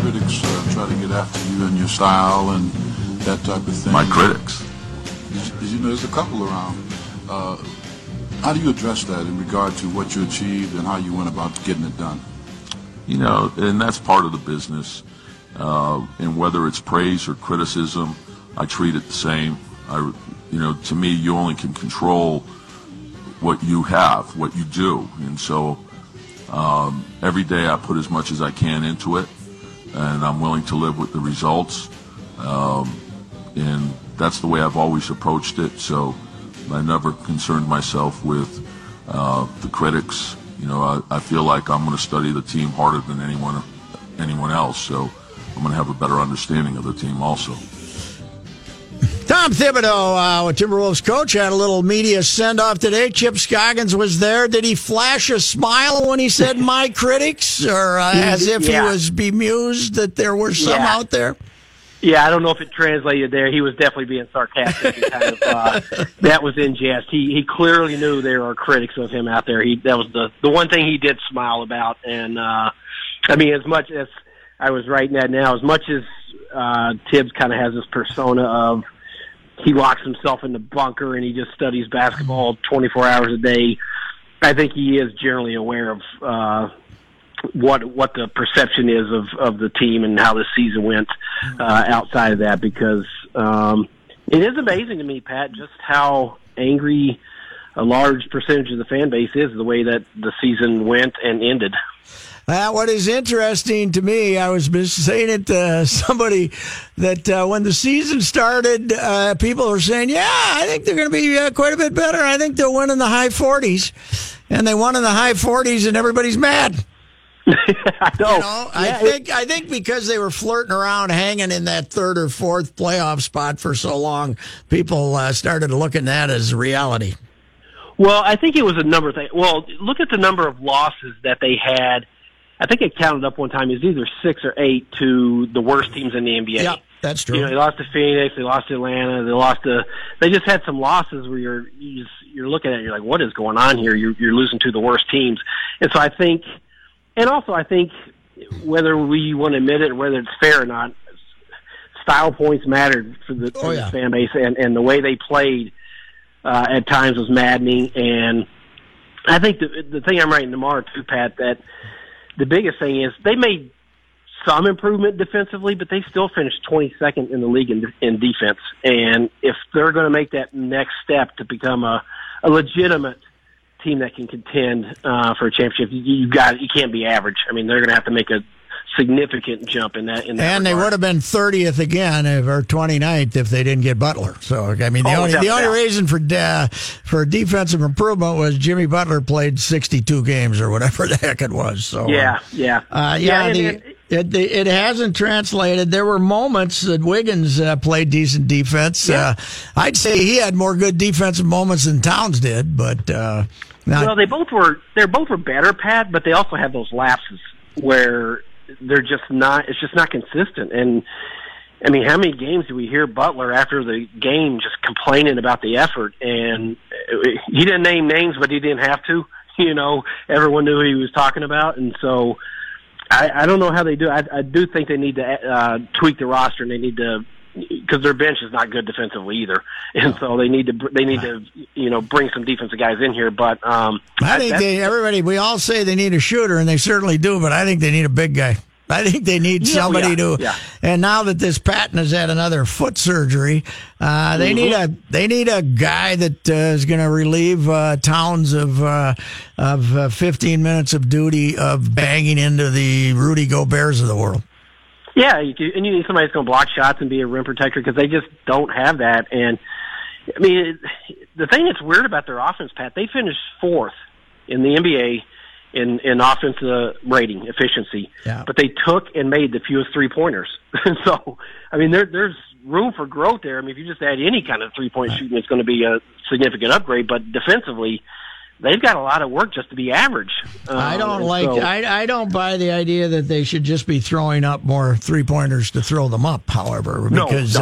Critics try to get after you and your style and that type of thing. My critics? You know, there's a couple around. How do you address that in regard to what you achieved and how you went about getting it done? You know, and that's part of the business. And whether it's praise or criticism, I treat it the same. To me, you only can control what you have, what you do. And so every day I put as much as I can into it. And I'm willing to live with the results, and that's the way I've always approached it. So I never concerned myself with the critics. You know, I feel like I'm going to study the team harder than anyone else. So I'm going to have a better understanding of the team also. Tom Thibodeau, Timberwolves coach, had a little media send-off today. Chip Scoggins was there. Did he flash a smile when he said, my critics, or as if he was bemused that there were some out there? Yeah, I don't know if it translated there. He was definitely being sarcastic. That was in jest. He clearly knew there were critics of him out there. That was the one thing he did smile about. And, I mean, as much as I was writing that now, as much as Tibbs kind of has this persona of, he locks himself in the bunker and he just studies basketball 24 hours a day. I think he is generally aware of what the perception is of the team and how the season went outside of that, because it is amazing to me, Pat, just how angry a large percentage of the fan base is the way that the season went and ended. What is interesting to me, I was saying it to somebody, that when the season started, people were saying, I think they're going to be quite a bit better. I think they'll win in the high 40s. And they won in the high 40s, and everybody's mad. I think because they were flirting around, hanging in that third or fourth playoff spot for so long, people started looking at it as reality. Well, I think it was a number of things. Well, look at the number of losses that they had. I think it counted up one time. It was either 6 or 8 to the worst teams in the NBA. Yeah, that's true. You know, they lost to Phoenix, they lost to Atlanta, they just had some losses where you're looking at it and you're like, what is going on here? You're losing to the worst teams. And so I think whether we want to admit it, whether it's fair or not, style points mattered for the fan base, and the way they played at times was maddening. And I think the thing I'm writing tomorrow too, Pat, that the biggest thing is they made some improvement defensively, but they still finished 22nd in the league in defense. And if they're going to make that next step to become a legitimate team that can contend for a championship, you can't be average. I mean, they're going to have to make a significant jump in that. And they would have been 30th again, or 29th, if they didn't get Butler. So I mean, the only reason for defensive improvement was Jimmy Butler played 62 games or whatever the heck it was. So it hasn't translated. There were moments that Wiggins played decent defense. Yeah. I'd say he had more good defensive moments than Towns did, but well, they both were better, Pat, but they also had those lapses where they're just not. It's just not consistent. And I mean, how many games do we hear Butler after the game just complaining about the effort? And he didn't name names, but he didn't have to. You know, everyone knew who he was talking about. And so I don't know how they do. I do think they need to tweak the roster, and they need to, because their bench is not good defensively either, and so they need to bring some defensive guys in here. But I think we all say they need a shooter, and they certainly do. But I think they need a big guy. I think they need somebody to. And now that this Patton has had another foot surgery, they need a guy that is going to relieve Towns of 15 minutes of duty of banging into the Rudy Gobert's of the world. Yeah, and you need somebody that's going to block shots and be a rim protector because they just don't have that. And I mean, the thing that's weird about their offense, Pat, they finished fourth in the NBA in offensive rating efficiency, but they took and made the fewest 3-pointers. So, I mean, there's room for growth there. I mean, if you just add any kind of 3-point shooting, it's going to be a significant upgrade. But defensively, they've got a lot of work just to be average. I don't buy the idea that they should just be throwing up more 3-pointers to throw them up, however. Because,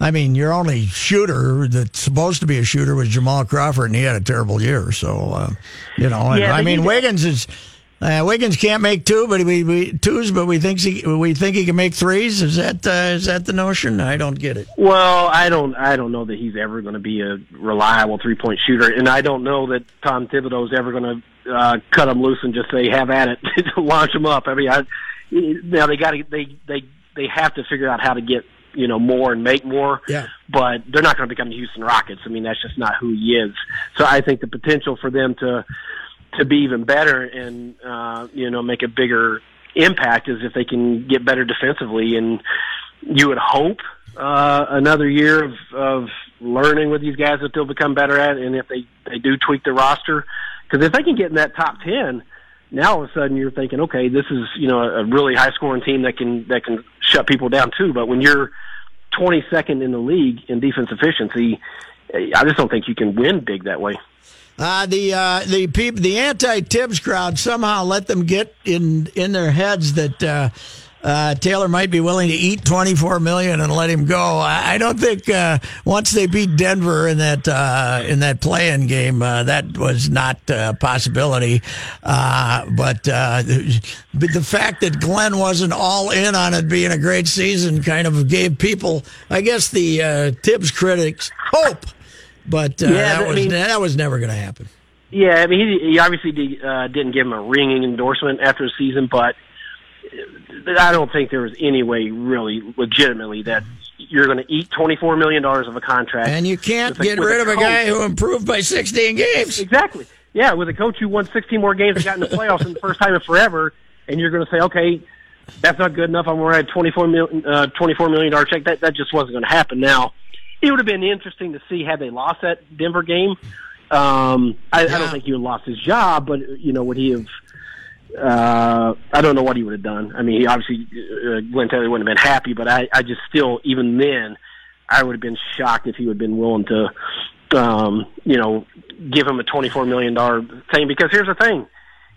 I mean, your only shooter that's supposed to be a shooter was Jamal Crawford, and he had a terrible year. So, I mean, Wiggins is... Wiggins can't make twos, but we think he can make threes. Is that the notion? I don't get it. Well, I don't know that he's ever going to be a reliable 3-point shooter, and I don't know that Tom Thibodeau is ever going to cut him loose and just say have at it, launch him up. I mean, now they have to figure out how to get more and make more. Yeah. But they're not going to become the Houston Rockets. I mean, that's just not who he is. So I think the potential for them to be even better and, make a bigger impact is if they can get better defensively. And you would hope another year of learning with these guys that they'll become better at, and if they do tweak the roster. Because if they can get in that top 10, now all of a sudden you're thinking, okay, this is, a really high-scoring team that can shut people down too. But when you're 22nd in the league in defense efficiency, I just don't think you can win big that way. The anti-Tibbs crowd somehow let them get in their heads that Taylor might be willing to eat $24 million and let him go. I don't think once they beat Denver in that play-in game, that was not a possibility. But the fact that Glenn wasn't all in on it being a great season kind of gave people, I guess, the Tibbs critics hope. But that was never going to happen. Yeah, I mean, he obviously didn't give him a ringing endorsement after the season, but I don't think there was any way really legitimately that you're going to eat $24 million of a contract. And you can't get rid of a guy who improved by 16 games. Exactly. Yeah, with a coach who won 16 more games and got in the playoffs in the first time in forever, and you're going to say, okay, that's not good enough. I'm going to add $24 million check. That just wasn't going to happen now. It would have been interesting to see had they lost that Denver game. I don't think he would have lost his job, but, would he have I don't know what he would have done. I mean, he obviously, Glenn Taylor wouldn't have been happy, but I just still, even then, I would have been shocked if he would have been willing to, give him a $24 million thing. Because here's the thing.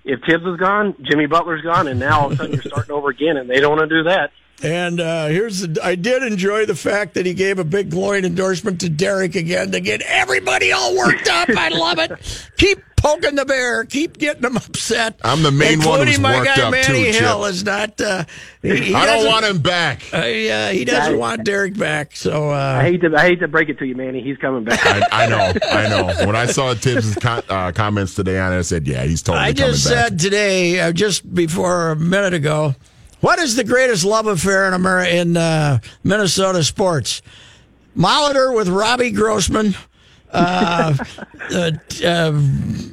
If Tibbs is gone, Jimmy Butler's gone, and now all of a sudden you're starting over again, and they don't want to do that. And I did enjoy the fact that he gave a big glowing endorsement to Derrick again to get everybody all worked up. I love it. Keep poking the bear. Keep getting them upset. I'm the main one who's worked up, too, Chip. Including my guy Manny Hill is not... I don't want him back. He doesn't want Derrick back. So I hate to break it to you, Manny. He's coming back. I know. When I saw Tibbs' comments today on it, I said, yeah, he's totally coming back. I just said today, just before a minute ago, what is the greatest love affair in America, in Minnesota sports? Molitor with Robbie Grossman,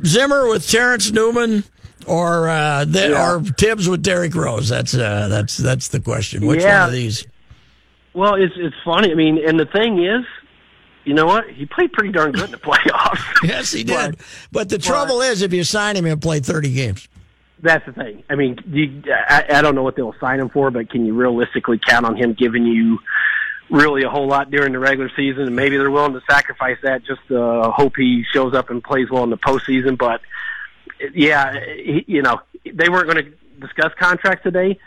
Zimmer with Terrence Newman, or Tibbs with Derrick Rose. That's the question. Which one of these? Well, it's funny. I mean, and the thing is, you know what? He played pretty darn good in the playoffs. Yes, he did. But the trouble is, if you sign him, he'll play 30 games. That's the thing. I mean, I don't know what they'll sign him for, but can you realistically count on him giving you really a whole lot during the regular season? And maybe they're willing to sacrifice that just to hope he shows up and plays well in the postseason. But, yeah, they weren't going to discuss contracts today,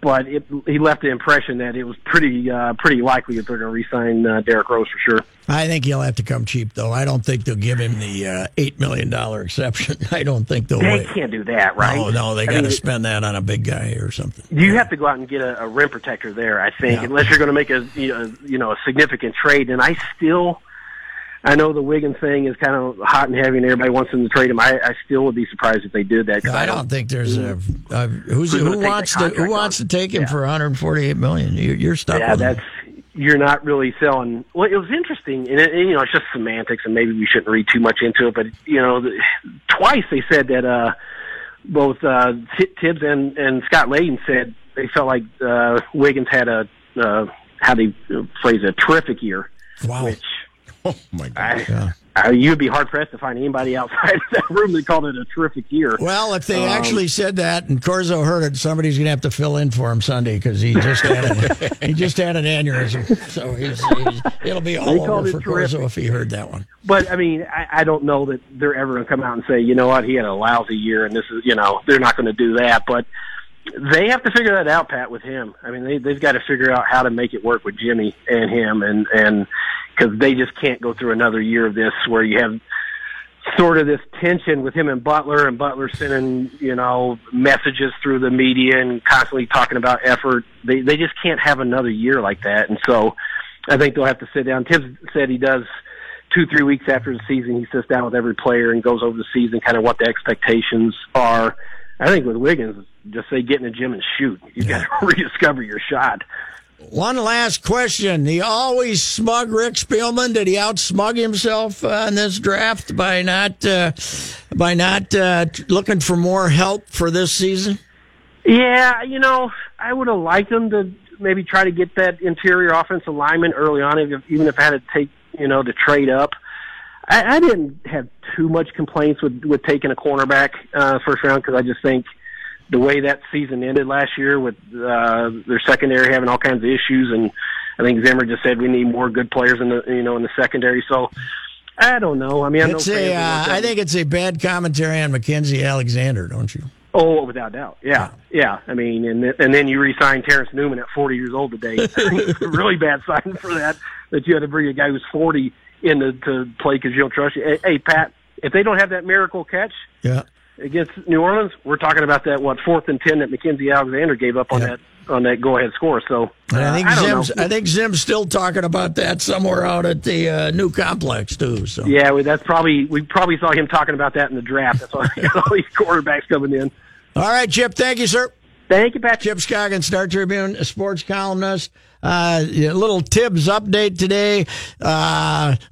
but he left the impression that it was pretty likely that they're going to re-sign Derrick Rose for sure. I think he'll have to come cheap, though. I don't think they'll give him the $8 million exception. I don't think they can't do that, right? No, they got to spend that on a big guy or something. You have to go out and get a rim protector there, I think, unless you're going to make a significant trade. And I still, I know the Wiggins thing is kind of hot and heavy, and everybody wants them to trade him. I still would be surprised if they did that. Cause I don't think there's who wants to take him for $148 million. You're stuck. Yeah, you're not really selling. Well, it was interesting, and you know, it's just semantics, and maybe we shouldn't read too much into it. But you know, twice they said that both Tibbs and Scott Layden said they felt like Wiggins had a terrific year. Wow. Which, oh my gosh! You'd be hard pressed to find anybody outside of that room that called it a terrific year. Well, if they actually said that, and Corzo heard it, somebody's going to have to fill in for him Sunday because he just had an aneurysm. So it'll be all over for Corzo if he heard that one. But I mean, I don't know that they're ever going to come out and say, you know what, he had a lousy year, and this is, you know, they're not going to do that. But they have to figure that out, Pat, with him. I mean, they've got to figure out how to make it work with Jimmy and him, and because they just can't go through another year of this where you have sort of this tension with him and Butler sending, you know, messages through the media and constantly talking about effort. They just can't have another year like that. And so I think they'll have to sit down. Tibbs said he does 2-3 weeks after the season. He sits down with every player and goes over the season, kind of what the expectations are. I think with Wiggins, just say get in the gym and shoot. You've got to rediscover your shot. One last question. The always smug Rick Spielman, did he outsmug himself in this draft by not looking for more help for this season? Yeah, you know, I would have liked him to maybe try to get that interior offensive lineman early on, even if I had to take, you know, to trade up. I didn't have too much complaints with taking a cornerback first round because I just think the way that season ended last year with their secondary having all kinds of issues, and I think Zimmer just said we need more good players in the secondary. So I don't know. I mean, I think it's a bad commentary on Mackenzie Alexander, don't you? Oh, without doubt. Yeah. I mean, and then you re-sign Terrence Newman at 40 years old today. It's a really bad sign for that you had to bring a guy who's 40 in to play because you don't trust you. Hey, Pat, if they don't have that miracle catch against New Orleans, we're talking about that 4th and 10 that Mackenzie Alexander gave up on that go ahead score. So I think Zim's still talking about that somewhere out at the new complex too. So yeah, we probably saw him talking about that in the draft. That's why all these quarterbacks coming in. All right, Chip, thank you, sir. Thank you, Pat. Chip Scoggin, Star Tribune sports columnist. A little Tibbs update today.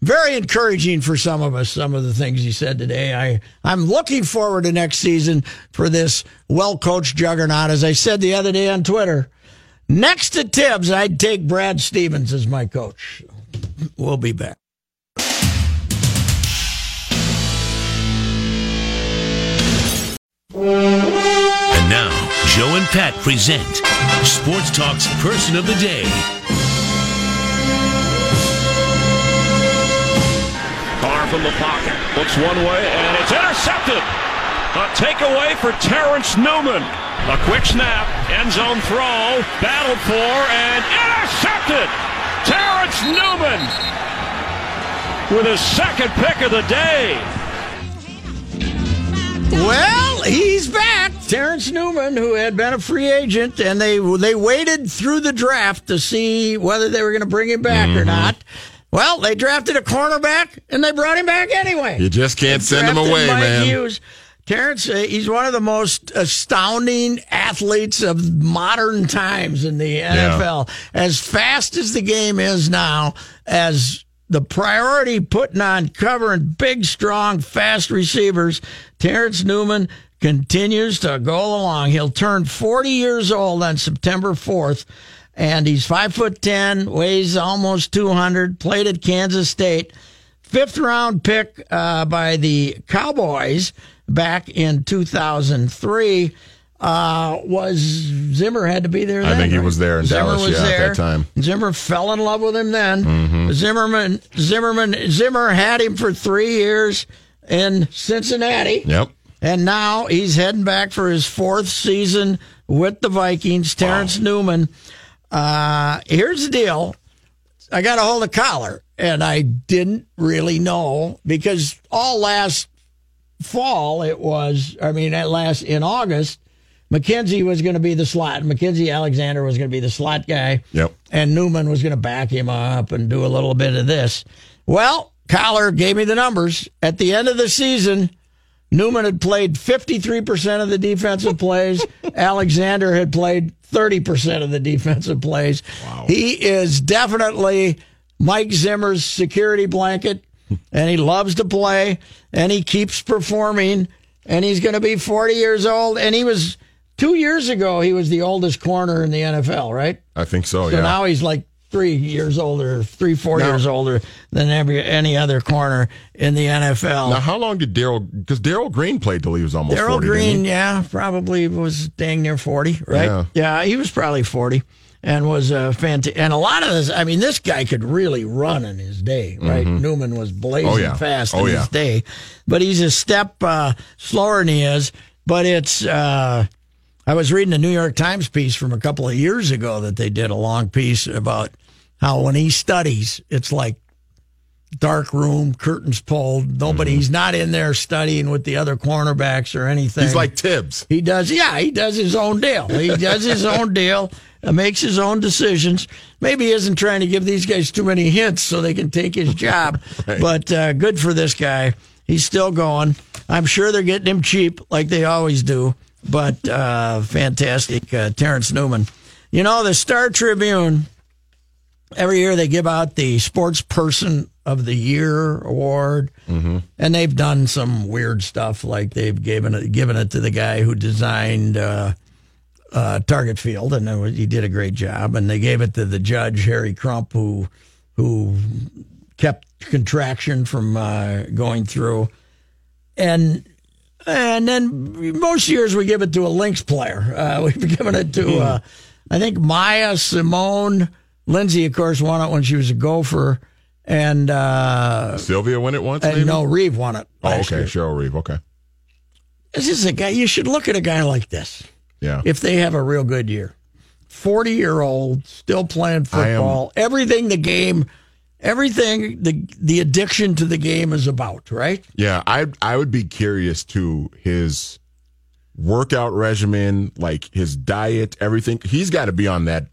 Very encouraging for some of us, some of the things he said today. I'm looking forward to next season for this well-coached juggernaut. As I said the other day on Twitter, next to Tibbs, I'd take Brad Stevens as my coach. We'll be back. And now, Joe and Pat present Sports Talk's Person of the Day. Far from the pocket. Looks one way, and it's intercepted. A takeaway for Terrence Newman. A quick snap, end zone throw, battled for, and intercepted! Terrence Newman with his second pick of the day. Well, he's back. Terrence Newman, who had been a free agent, and they waited through the draft to see whether they were going to bring him back or not. Well, they drafted a cornerback, and they brought him back anyway. You just can't send him away, Mike man. Hughes. Terrence, he's one of the most astounding athletes of modern times in the NFL. Yeah. As fast as the game is now, as the priority putting on covering big, strong, fast receivers, Terrence Newman continues to go along. He'll turn 40 years old on September 4th, and he's 5'10", weighs almost 200, played at Kansas State. 5th-round pick by the Cowboys back in 2003. Was Zimmer had to be there then? I think he was there in Dallas at that time. Zimmer fell in love with him then. Mm-hmm. Zimmer had him for 3 years in Cincinnati. Yep. And now he's heading back for his 4th season with the Vikings. Terrence Newman. Here's the deal. I got a hold of Collar, and I didn't really know because all last fall in August, McKenzie was going to be the slot. Mackenzie Alexander was going to be the slot guy. Yep. And Newman was going to back him up and do a little bit of this. Well, Collar gave me the numbers. At the end of the season, Newman had played 53% of the defensive plays. Alexander had played 30% of the defensive plays. Wow. He is definitely Mike Zimmer's security blanket, and he loves to play, and he keeps performing, and he's going to be 40 years old, and he was 2 years ago, he was the oldest corner in the NFL, right? I think so, yeah. So now he's like 3 years older, four years older than any other corner in the NFL. Now, how long did because Darryl Green played till he was almost 40, Green, didn't he? Yeah, probably was dang near 40, right? Yeah, he was probably 40 and was a fantastic. And a lot of this, I mean, this guy could really run in his day, right? Mm-hmm. Newman was blazing fast in his day. But he's a step slower than he is, but it's... I was reading a New York Times piece from a couple of years ago that they did a long piece about how when he studies, it's like dark room, curtains pulled. Nobody's not in there studying with the other cornerbacks or anything. He's like Tibbs. He does his own deal. He does his own deal, makes his own decisions. Maybe he isn't trying to give these guys too many hints so they can take his job, right. But good for this guy. He's still going. I'm sure they're getting him cheap like they always do. But fantastic, Terrence Newman. You know, the Star Tribune, every year they give out the Sports Person of the Year award, and they've done some weird stuff, like they've given it to the guy who designed Target Field, and he did a great job, and they gave it to the judge, Harry Crump, who kept contraction from going through, And then most years we give it to a Lynx player. We've given it to, I think, Maya Simone. Lindsay, of course, won it when she was a Gopher. And Sylvia won it once, and maybe? No, Reeve won it. Oh, okay, year. Cheryl Reeve, okay. This is a guy, you should look at a guy like this. Yeah. If they have a real good year. 40-year-old, still playing football. Everything the game... Everything the addiction to the game is about, right? Yeah, I would be curious to his workout regimen, like his diet, everything. He's got to be on that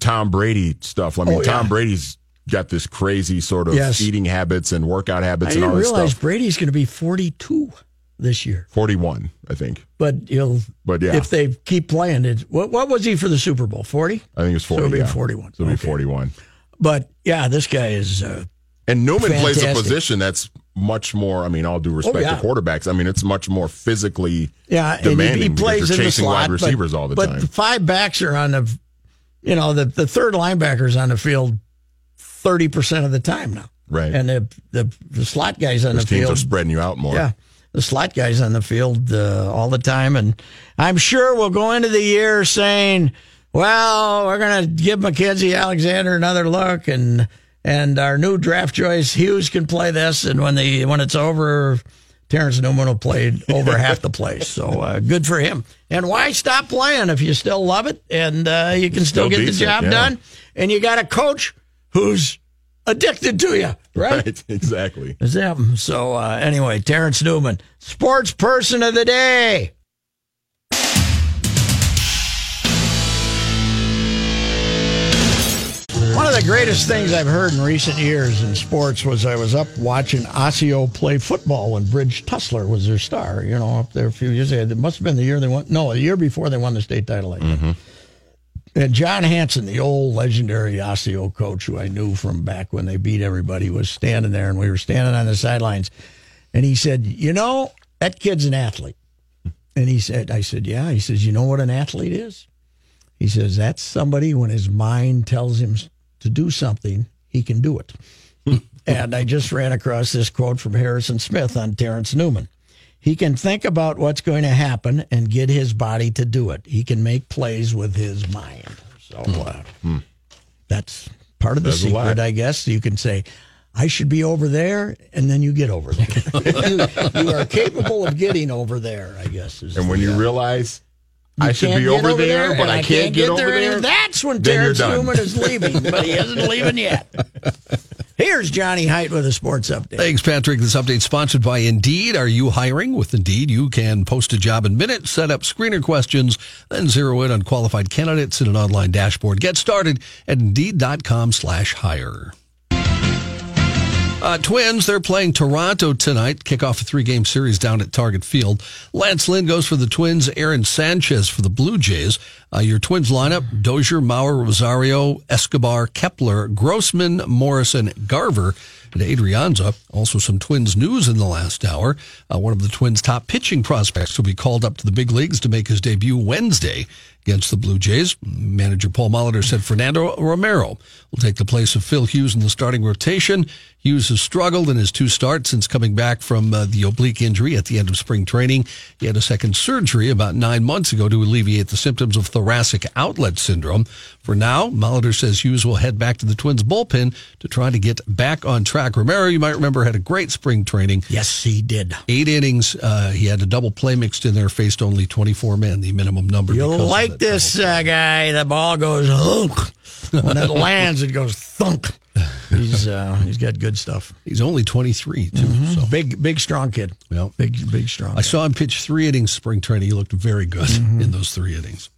Tom Brady stuff. I mean, Tom Brady's got this crazy sort of eating habits and workout habits and all this stuff. I didn't realize Brady's going to be 42 this year. 41, I think. But if they keep playing it, what was he for the Super Bowl? 40? I think it was 40. So it'll be 41. So it'll be 41. But, yeah, this guy is and Newman fantastic. Plays a position that's much more, I mean, all due respect to quarterbacks, I mean, it's much more physically demanding. He plays in the slot, wide receivers all the time. But five backs are on the, you know, the third linebacker's on the field 30% of the time now. Right. And the slot guy's on the field. Teams are spreading you out more. Yeah, the slot guy's on the field all the time. And I'm sure we'll go into the year saying... Well, we're going to give Mackenzie Alexander another look, and our new draft choice, Hughes, can play this. And when it's over, Terrence Newman will play over half the place. So good for him. And why stop playing if you still love it and you can still get the job done? And you got a coach who's addicted to you, right? Right, exactly. It's him. So anyway, Terrence Newman, Sports Person of the Day. One of the greatest things I've heard in recent years in sports was I was up watching Osseo play football when Bridge Tussler was their star, you know, up there a few years ago. It must have been the year they won. No, the year before they won the state title. And John Hanson, the old legendary Osseo coach who I knew from back when they beat everybody, was standing there, and we were standing on the sidelines. And he said, you know, that kid's an athlete. And I said, yeah. He says, you know what an athlete is? He says, that's somebody when his mind tells him to do something, he can do it. And I just ran across this quote from Harrison Smith on Terrence Newman. He can think about what's going to happen and get his body to do it. He can make plays with his mind. So that's part of the secret, I guess. You can say, I should be over there, and then you get over there. You are capable of getting over there, I guess. And when you realize... I should be over there, but I can't get over there. That's when Terrence Newman is leaving, but he isn't leaving yet. Here's Johnny Height with a sports update. Thanks, Patrick. This update is sponsored by Indeed. Are you hiring? With Indeed, you can post a job in minutes, set up screener questions, then zero in on qualified candidates in an online dashboard. Get started at Indeed.com/hire. Twins, they're playing Toronto tonight. Kick off a three-game series down at Target Field. Lance Lynn goes for the Twins. Aaron Sanchez for the Blue Jays. Your Twins lineup, Dozier, Maurer, Rosario, Escobar, Kepler, Grossman, Morrison, Garver, and Adrianza. Also some Twins news in the last hour. One of the Twins' top pitching prospects will be called up to the big leagues to make his debut Wednesday against the Blue Jays. Manager Paul Molitor said Fernando Romero will take the place of Phil Hughes in the starting rotation. Hughes has struggled in his two starts since coming back from the oblique injury at the end of spring training. He had a second surgery about 9 months ago to alleviate the symptoms of thoracic outlet syndrome. For now, Molitor says Hughes will head back to the Twins' bullpen to try to get back on track. Romero, you might remember, had a great spring training. Yes, he did. 8 innings. He had a double play mixed in there, faced only 24 men, the minimum number. You'll like this guy. The ball goes hunk. When it lands, it goes thunk. He's got good stuff. He's only 23 too. Mm-hmm. So. Big strong kid. Well, big strong. I saw him pitch 3 innings spring training. He looked very good in those 3 innings.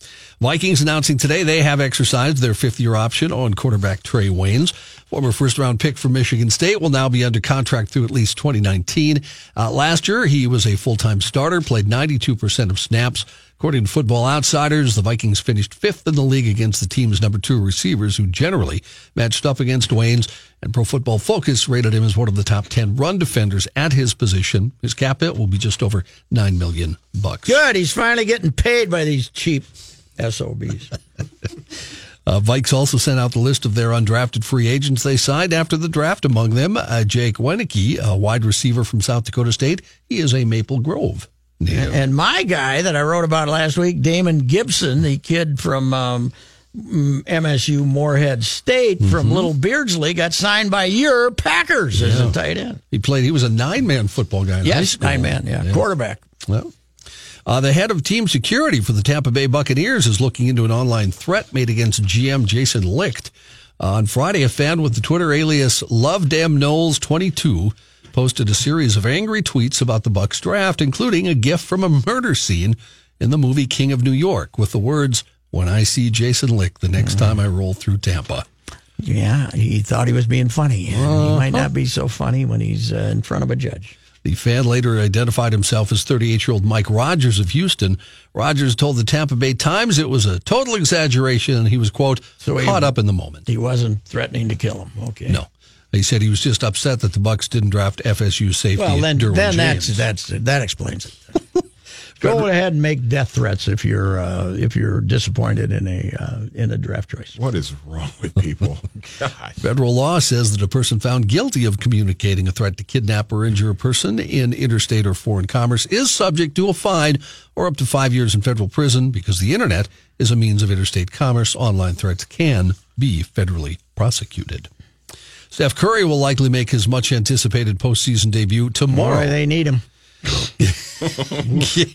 Vikings announcing today they have exercised their fifth-year option on quarterback Trey Waynes. Former first-round pick from Michigan State will now be under contract through at least 2019. Last year, he was a full-time starter, played 92% of snaps. According to Football Outsiders, the Vikings finished 5th in the league against the team's number 2 receivers, who generally matched up against Waynes, and Pro Football Focus rated him as one of the top 10 run defenders at his position. His cap hit will be just over $9 million. Good, he's finally getting paid by these cheap SOBs. Vikes also sent out the list of their undrafted free agents they signed after the draft. Among them, Jake Wenicky, a wide receiver from South Dakota State. He is a Maple Grove native. And my guy that I wrote about last week, Damon Gibson, the kid from MSU Moorhead State from Little Beardsley, got signed by your Packers as a tight end. He was a 9-man football guy in high school. 9-man, quarterback. Well. The head of team security for the Tampa Bay Buccaneers is looking into an online threat made against GM Jason Licht. On Friday, a fan with the Twitter alias LoveDamnKnowles22 posted a series of angry tweets about the Bucs draft, including a gif from a murder scene in the movie King of New York with the words, "When I see Jason Licht the next time I roll through Tampa." Yeah, he thought he was being funny. And he might not be so funny when he's in front of a judge. The fan later identified himself as 38-year-old Mike Rogers of Houston. Rogers told the Tampa Bay Times it was a total exaggeration, and he was, quote, caught up in the moment. He wasn't threatening to kill him. Okay. No. He said he was just upset that the Bucs didn't draft FSU safety. Well, then that explains it. Go ahead and make death threats if you're disappointed in a draft choice. What is wrong with people? God. Federal law says that a person found guilty of communicating a threat to kidnap or injure a person in interstate or foreign commerce is subject to a fine or up to 5 years in federal prison because the internet is a means of interstate commerce. Online threats can be federally prosecuted. Steph Curry will likely make his much-anticipated postseason debut tomorrow. Boy, they need him.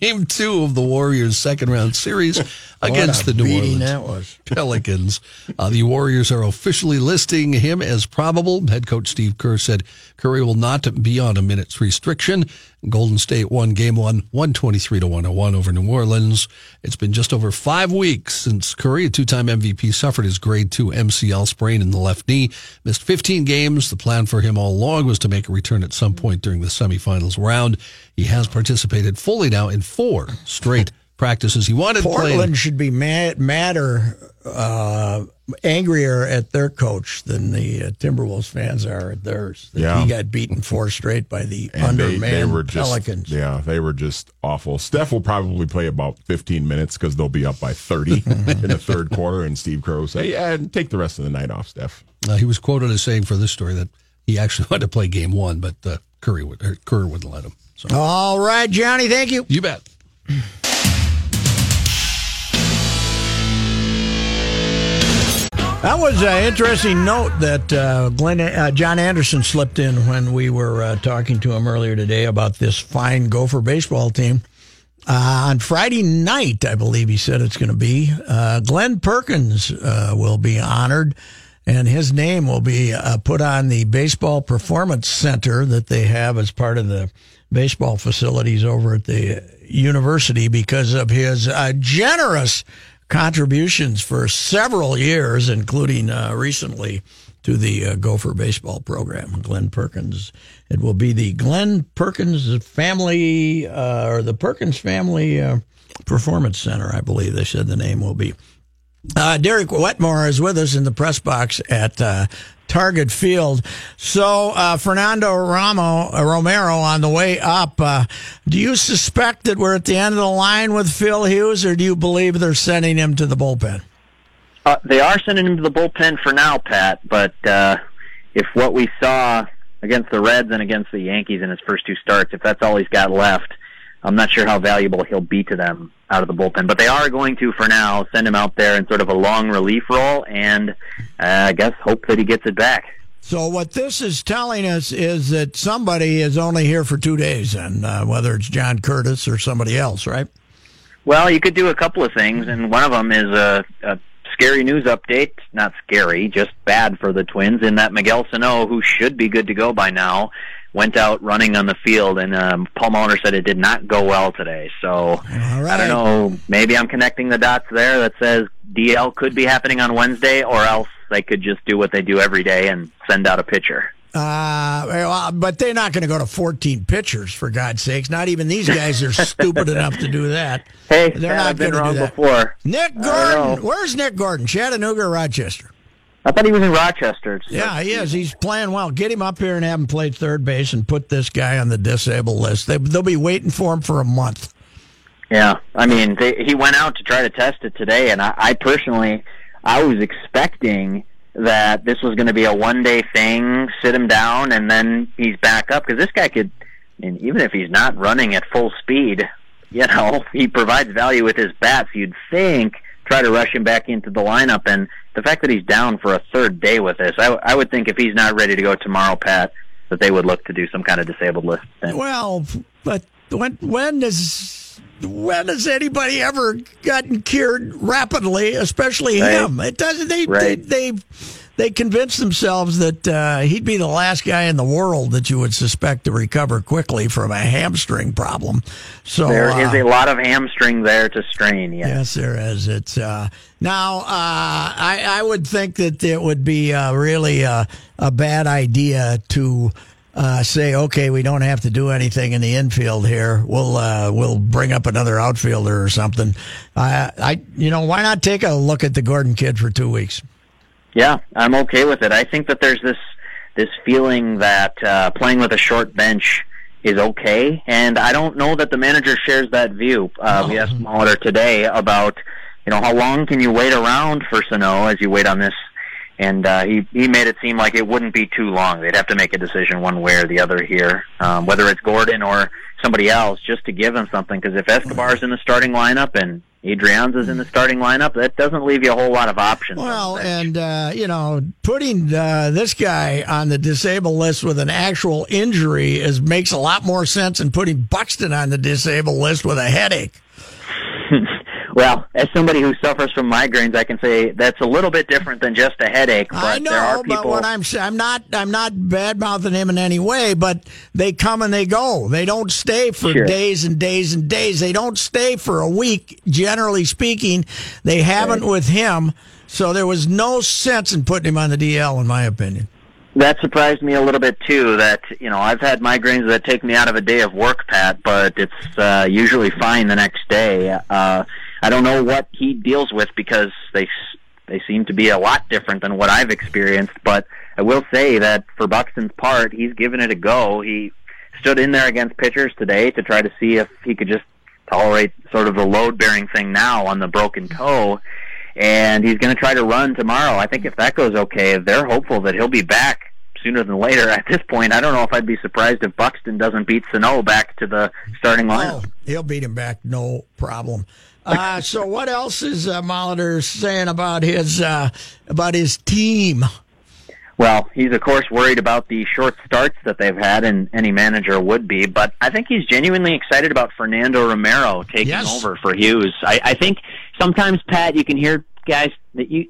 Game 2 of the Warriors' second-round series against the New Orleans Pelicans. The Warriors are officially listing him as probable. Head coach Steve Kerr said Curry will not be on a minute's restriction. Golden State won Game 1, 123-101 over New Orleans. It's been just over 5 weeks since Curry, a two-time MVP, suffered his grade 2 MCL sprain in the left knee. Missed 15 games. The plan for him all along was to make a return at some point during the semifinals round. He has participated fully now in 4 straight practices. He wanted to play. Portland should be angrier at their coach than the Timberwolves fans are at theirs. Yeah. He got beaten 4 straight by the undermanned Pelicans. Yeah, they were just awful. Steph will probably play about 15 minutes because they'll be up by 30 in the third quarter, and Steve Kerr will say, yeah, take the rest of the night off, Steph. He was quoted as saying for this story that he actually wanted to play Game 1, but Kerr wouldn't let him. So. All right, Johnny, thank you. You bet. That was an interesting note that John Anderson slipped in when we were talking to him earlier today about this fine Gopher baseball team. On Friday night, I believe he said it's going to be, Glenn Perkins will be honored, and his name will be put on the Baseball Performance Center that they have as part of the baseball facilities over at the university because of his generous contributions for several years, including recently to the Gopher baseball program, Glenn Perkins. It will be the Glenn Perkins family, or the Perkins family performance center, I believe they said the name will be. Derek Wetmore is with us in the press box at Target Field. So Fernando Romero on the way up. Do you suspect that we're at the end of the line with Phil Hughes, or do you believe they're sending him to the bullpen? They are sending him to the bullpen for now, Pat, but if what we saw against the Reds and against the Yankees in his first two starts, if that's all he's got left, I'm not sure how valuable he'll be to them out of the bullpen. But they are going to, for now, send him out there in sort of a long relief role and I guess hope that he gets it back. So what this is telling us is that somebody is only here for 2 days, and whether it's John Curtis or somebody else, right? Well, you could do a couple of things, and one of them is a scary news update. Not scary, just bad for the Twins, in that Miguel Sano, who should be good to go by now, went out running on the field, and Paul Molitor said it did not go well today. So, right. I don't know, maybe I'm connecting the dots there that says DL could be happening on Wednesday, or else they could just do what they do every day and send out a pitcher. But they're not going to go to 14 pitchers, for God's sakes. Not even these guys are stupid enough to do that. Hey, they're not going to do that. Before. Nick Gordon. Where's Nick Gordon? Chattanooga or Rochester? I thought he was in Rochester. So. Yeah, he is. He's playing well. Get him up here and have him play third base and put this guy on the disabled list. They'll be waiting for him for a month. Yeah, I mean, he went out to try to test it today, and I personally was expecting that this was going to be a one-day thing, sit him down, and then he's back up. Because this guy could, I mean, even if he's not running at full speed, you know, he provides value with his bats. You'd think try to rush him back into the lineup. And the fact that he's down for a third day with this, I would think if he's not ready to go tomorrow, Pat, that they would look to do some kind of disabled list thing. Well, but when has anybody ever gotten cured rapidly, especially him? It doesn't. They convince themselves that he'd be the last guy in the world that you would suspect to recover quickly from a hamstring problem. So there is a lot of hamstring there to strain. Yes, there is. It's I would think that it would be really a bad idea to. Say, okay, we don't have to do anything in the infield here. We'll bring up another outfielder or something. Why not take a look at the Gordon kid for 2 weeks? Yeah, I'm okay with it. I think that there's this feeling that playing with a short bench is okay, and I don't know that the manager shares that view. We asked Molitor today about, you know, how long can you wait around for Sano as you wait on this. And he made it seem like it wouldn't be too long. They'd have to make a decision one way or the other here, whether it's Gordon or somebody else, just to give him something. Because if Escobar's in the starting lineup and Adrianza's in the starting lineup, that doesn't leave you a whole lot of options. Well, and, putting this guy on the disabled list with an actual injury makes a lot more sense than putting Buxton on the disabled list with a headache. Well, as somebody who suffers from migraines, I can say that's a little bit different than just a headache. But I know, there are people... but what I'm not bad-mouthing him in any way, but they come and they go. They don't stay for days and days and days. They don't stay for a week, generally speaking. They haven't with him, so there was no sense in putting him on the DL, in my opinion. That surprised me a little bit, too, that, you know, I've had migraines that take me out of a day of work, Pat, but it's usually fine the next day. I don't know what he deals with, because they seem to be a lot different than what I've experienced, but I will say that for Buxton's part, he's given it a go. He stood in there against pitchers today to try to see if he could just tolerate sort of the load-bearing thing now on the broken toe, and he's going to try to run tomorrow. I think if that goes okay, they're hopeful that he'll be back sooner than later. At this point, I don't know if I'd be surprised if Buxton doesn't beat Sano back to the starting lineup. He'll beat him back, no problem. So what else is Molitor saying about his team? Well, he's, of course, worried about the short starts that they've had, and any manager would be, but I think he's genuinely excited about Fernando Romero taking over for Hughes. I think sometimes, Pat, you can hear guys that you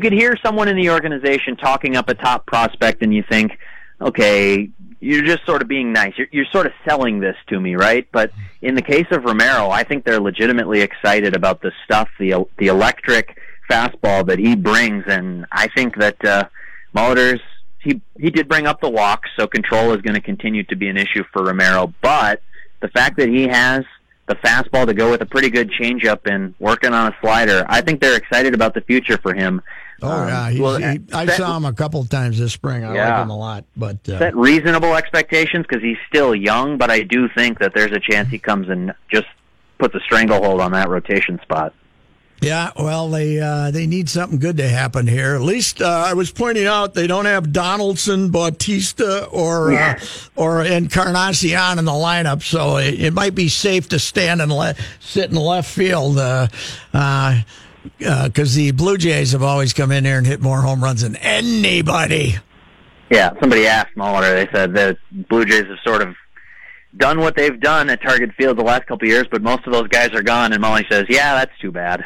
could hear someone in the organization talking up a top prospect, and you think, okay, you're just sort of being nice. You're sort of selling this to me, right? But in the case of Romero, I think they're legitimately excited about the stuff, the electric fastball that he brings, and I think that Molitor's, he did bring up the walks, so control is going to continue to be an issue for Romero, but the fact that he has the fastball to go with a pretty good changeup and working on a slider, I think they're excited about the future for him. Oh, yeah. I saw him a couple of times this spring. I like him a lot. But set reasonable expectations because he's still young, but I do think that there's a chance he comes and just puts a stranglehold on that rotation spot. Yeah, well, they need something good to happen here. At least I was pointing out they don't have Donaldson, Bautista, or Encarnacion in the lineup, so it might be safe to stand and sit in left field. Because the Blue Jays have always come in here and hit more home runs than anybody. Yeah, somebody asked Molitor. They said the Blue Jays have sort of done what they've done at Target Field the last couple of years, but most of those guys are gone. And Molly says, "Yeah, that's too bad."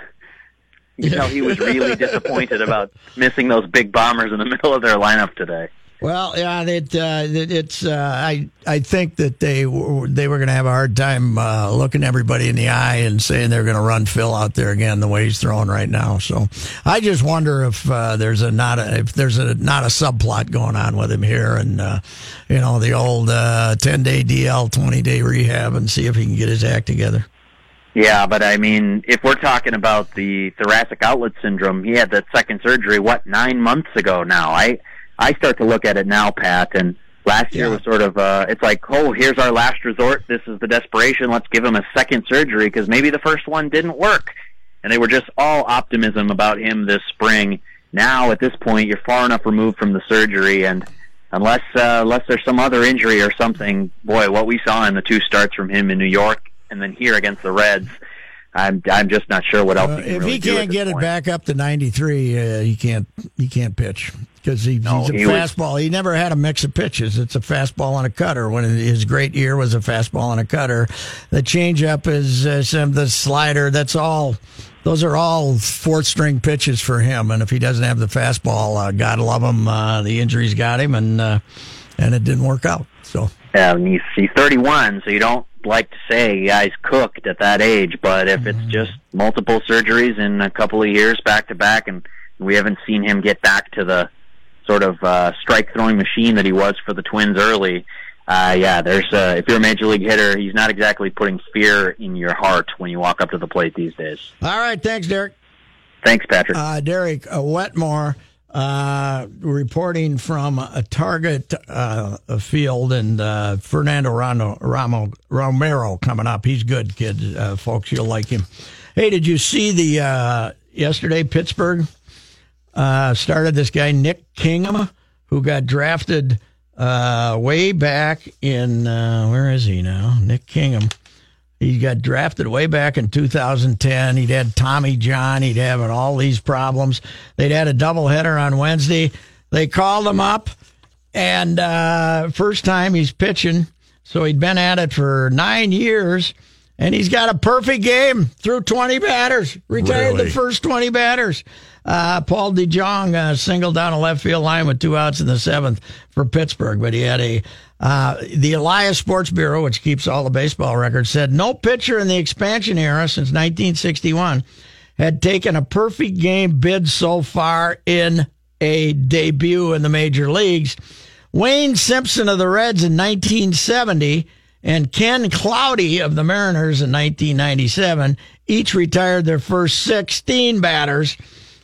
You know, he was really disappointed about missing those big bombers in the middle of their lineup today. Well, yeah, I think that they were going to have a hard time looking everybody in the eye and saying they're going to run Phil out there again the way he's throwing right now. So I just wonder if there's not a subplot going on with him here, and the old 10-day DL, 20-day rehab, and see if he can get his act together. Yeah, but I mean, if we're talking about the thoracic outlet syndrome, he had that second surgery 9 months ago now. I start to look at it now, Pat, and last year was sort of, it's like, oh, here's our last resort. This is the desperation. Let's give him a second surgery because maybe the first one didn't work. And they were just all optimism about him this spring. Now, at this point, you're far enough removed from the surgery, and unless there's some other injury or something, boy, what we saw in the 2 starts from him in New York and then here against the Reds, I'm just not sure what else he can if really he can't get it back up to 93, he can't pitch because he's a fastball. He never had a mix of pitches. It's a fastball and a cutter. When his great year was a fastball and a cutter, the changeup is the slider. That's all. Those are all 4th-string pitches for him. And if he doesn't have the fastball, God love him. The injuries got him, and it didn't work out. So yeah, and he's 31, so you don't like to say guys cooked at that age, but if it's just multiple surgeries in a couple of years back to back, and we haven't seen him get back to the sort of strike throwing machine that he was for the Twins early, if you're a major league hitter, he's not exactly putting fear in your heart when you walk up to the plate these days. All right, thanks, Derek. Thanks, Patrick. Derek Wetmore reporting from a Target field, and Fernando Romero coming up. He's good, kid. Folks, you'll like him. Hey, did you see the yesterday Pittsburgh started this guy Nick Kingham, who got drafted way back in where is he now? Nick Kingham. He got drafted way back in 2010. He'd had Tommy John. He'd had all these problems. They'd had a doubleheader on Wednesday. They called him up, and first time he's pitching. So he'd been at it for 9 years, and he's got a perfect game through 20 batters. Retired the first 20 batters. Paul DeJong singled down a left field line with 2 outs in the 7th for Pittsburgh, but he had the Elias Sports Bureau, which keeps all the baseball records, said no pitcher in the expansion era since 1961 had taken a perfect game bid so far in a debut in the major leagues. Wayne Simpson of the Reds in 1970 and Ken Cloudy of the Mariners in 1997 each retired their first 16 batters.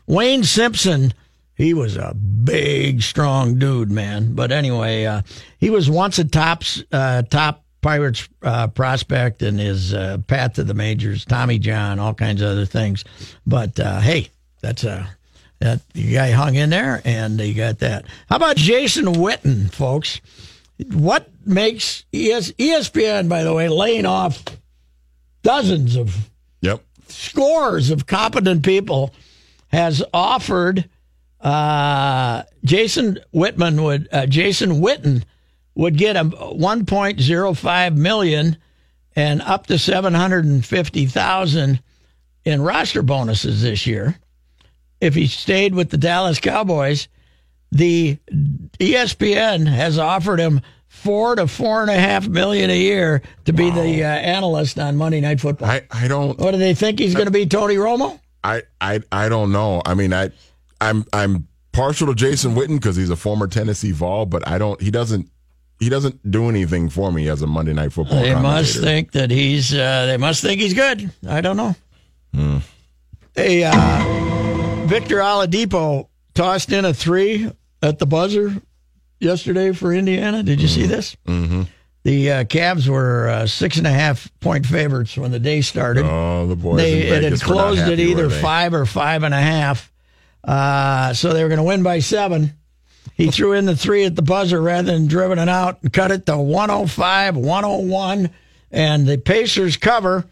Wayne Simpson, he was a big, strong dude, man. But anyway, he was once a top Pirates prospect in his path to the majors, Tommy John, all kinds of other things. But hey, that the guy hung in there, and he got that. How about Jason Witten, folks? What makes ESPN, by the way, laying off dozens of scores of competent people, has offered Jason Witten would get a $1.05 million and up to $750,000 in roster bonuses this year if he stayed with the Dallas Cowboys. the ESPN has offered him $4 to $4.5 million a year to be the analyst on Monday Night Football. I don't. What do they think he's going to be, Tony Romo? I don't know. I mean, I'm partial to Jason Witten because he's a former Tennessee Vol, but I don't. He doesn't do anything for me as a Monday Night Football commentator. They must think that he's. They must think he's good. I don't know. Hey, Victor Oladipo tossed in a three at the buzzer yesterday for Indiana. Did you see this? Mm-hmm. The Cavs were 6.5-point favorites when the day started. Oh, the boys in Vegas. It had closed at either 5 or 5.5. So they were going to win by 7. He threw in the three at the buzzer rather than dribbling it out and cut it to 105-101, and the Pacers cover.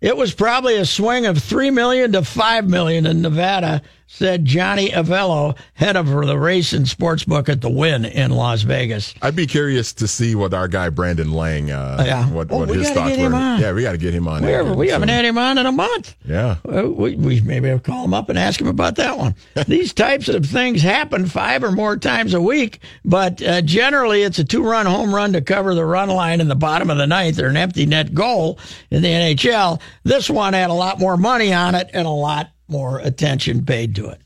It was probably a swing of $3 million to $5 million in Nevada, said Johnny Avello, head of the race and sportsbook at the Wynn in Las Vegas. I'd be curious to see what our guy Brandon Lang, what his thoughts were. Yeah, we got to get him on. We haven't had him on in a month. Yeah. We maybe have to call him up and ask him about that one. These types of things happen 5 or more times a week, but generally it's a 2-run home run to cover the run line in the bottom of the ninth or an empty net goal in the NHL. This one had a lot more money on it and a lot more attention paid to it.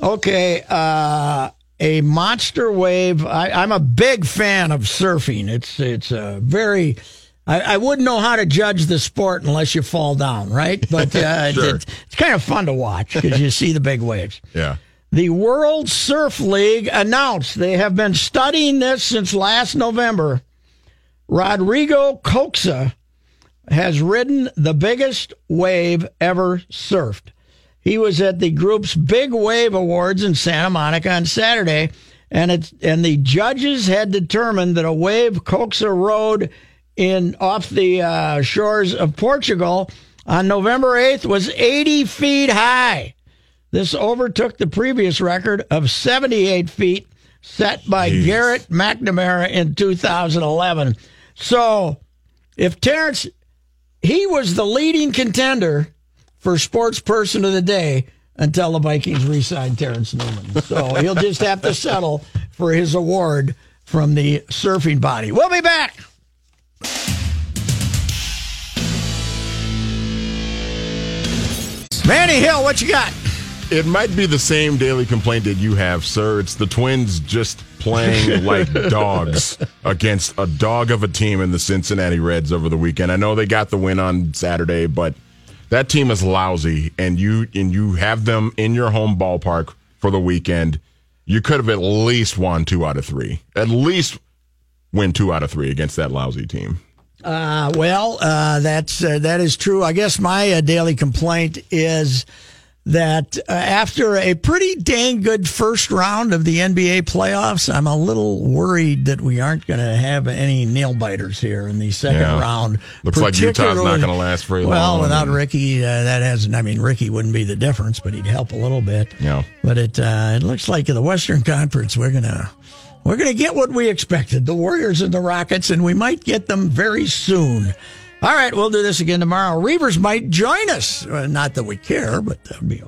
Okay, a monster wave. I'm a big fan of surfing. It's a very. I wouldn't know how to judge the sport unless you fall down, right? But sure. It's kind of fun to watch because you see the big waves. Yeah. The World Surf League announced they have been studying this since last November. Rodrigo Coxa has ridden the biggest wave ever surfed. He was at the group's Big Wave Awards in Santa Monica on Saturday, and the judges had determined that a wave Coxa rode off the shores of Portugal on November 8th was 80 feet high. This overtook the previous record of 78 feet set by Garrett McNamara in 2011. So if Terrence... He was the leading contender for Sports Person of the Day until the Vikings re-signed Terrence Newman. So he'll just have to settle for his award from the surfing body. We'll be back. Manny Hill, what you got? It might be the same daily complaint that you have, sir. It's the Twins just playing like dogs against a dog of a team in the Cincinnati Reds over the weekend. I know they got the win on Saturday, but that team is lousy, and you have them in your home ballpark for the weekend. You could have at least won 2 out of 3. At least win 2 out of 3 against that lousy team. That is true. I guess my daily complaint is that after a pretty dang good first round of the NBA playoffs, I'm a little worried that we aren't going to have any nail-biters here in the second round. Looks like Utah's not going to last very long. Well, without Ricky, Ricky wouldn't be the difference, but he'd help a little bit. Yeah. But it looks like in the Western Conference, we're gonna get what we expected, the Warriors and the Rockets, and we might get them very soon. All right, we'll do this again tomorrow. Reavers might join us. Not that we care, but that would be okay.